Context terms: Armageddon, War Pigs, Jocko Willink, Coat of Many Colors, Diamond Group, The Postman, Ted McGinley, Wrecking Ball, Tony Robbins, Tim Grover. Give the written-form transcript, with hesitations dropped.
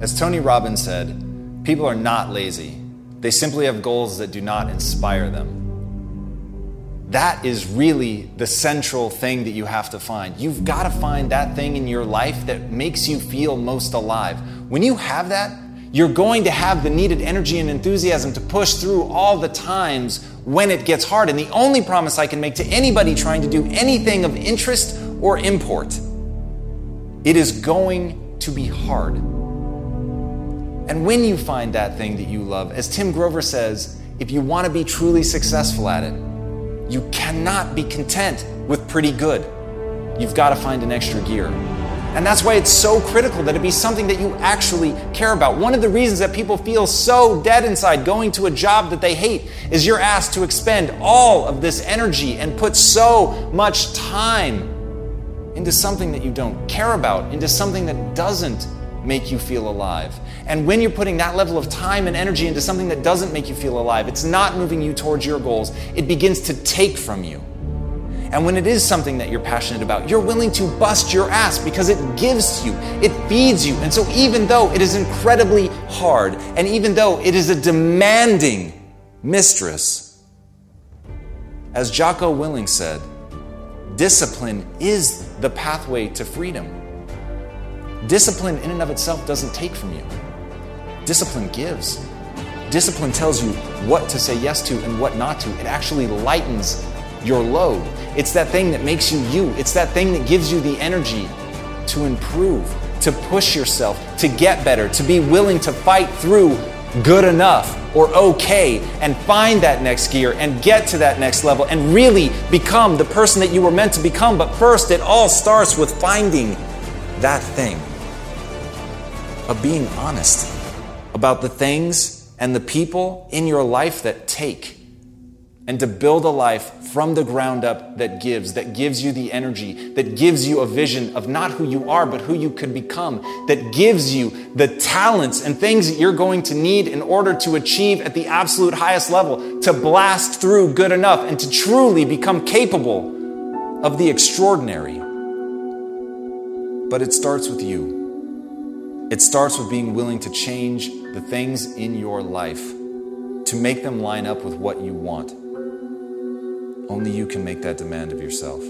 As Tony Robbins said, people are not lazy. They simply have goals that do not inspire them. That is really the central thing that you have to find. You've got to find that thing in your life that makes you feel most alive. When you have that, you're going to have the needed energy and enthusiasm to push through all the times when it gets hard. And the only promise I can make to anybody trying to do anything of interest or import, it is going to be hard. And when you find that thing that you love, as Tim Grover says, if you want to be truly successful at it, you cannot be content with pretty good. You've got to find an extra gear. And that's why it's so critical that it be something that you actually care about. One of the reasons that people feel so dead inside going to a job that they hate is you're asked to expend all of this energy and put so much time into something that you don't care about, into something that doesn't make you feel alive. And when you're putting that level of time and energy into something that doesn't make you feel alive, it's not moving you towards your goals. It begins to take from you. And when it is something that you're passionate about, you're willing to bust your ass because it gives you, it feeds you. And so even though it is incredibly hard, and even though it is a demanding mistress, as Jocko Willink said, discipline is the pathway to freedom. Discipline in and of itself doesn't take from you. Discipline gives. Discipline tells you what to say yes to and what not to. It actually lightens your load. It's that thing that makes you you. It's that thing that gives you the energy to improve, to push yourself, to get better, to be willing to fight through good enough or okay and find that next gear and get to that next level and really become the person that you were meant to become. But first, it all starts with finding that thing, of being honest about the things and the people in your life that take, and to build a life from the ground up that gives you the energy, that gives you a vision of not who you are, but who you could become, that gives you the talents and things that you're going to need in order to achieve at the absolute highest level, to blast through good enough and to truly become capable of the extraordinary. But it starts with you. It starts with being willing to change the things in your life to make them line up with what you want. Only you can make that demand of yourself.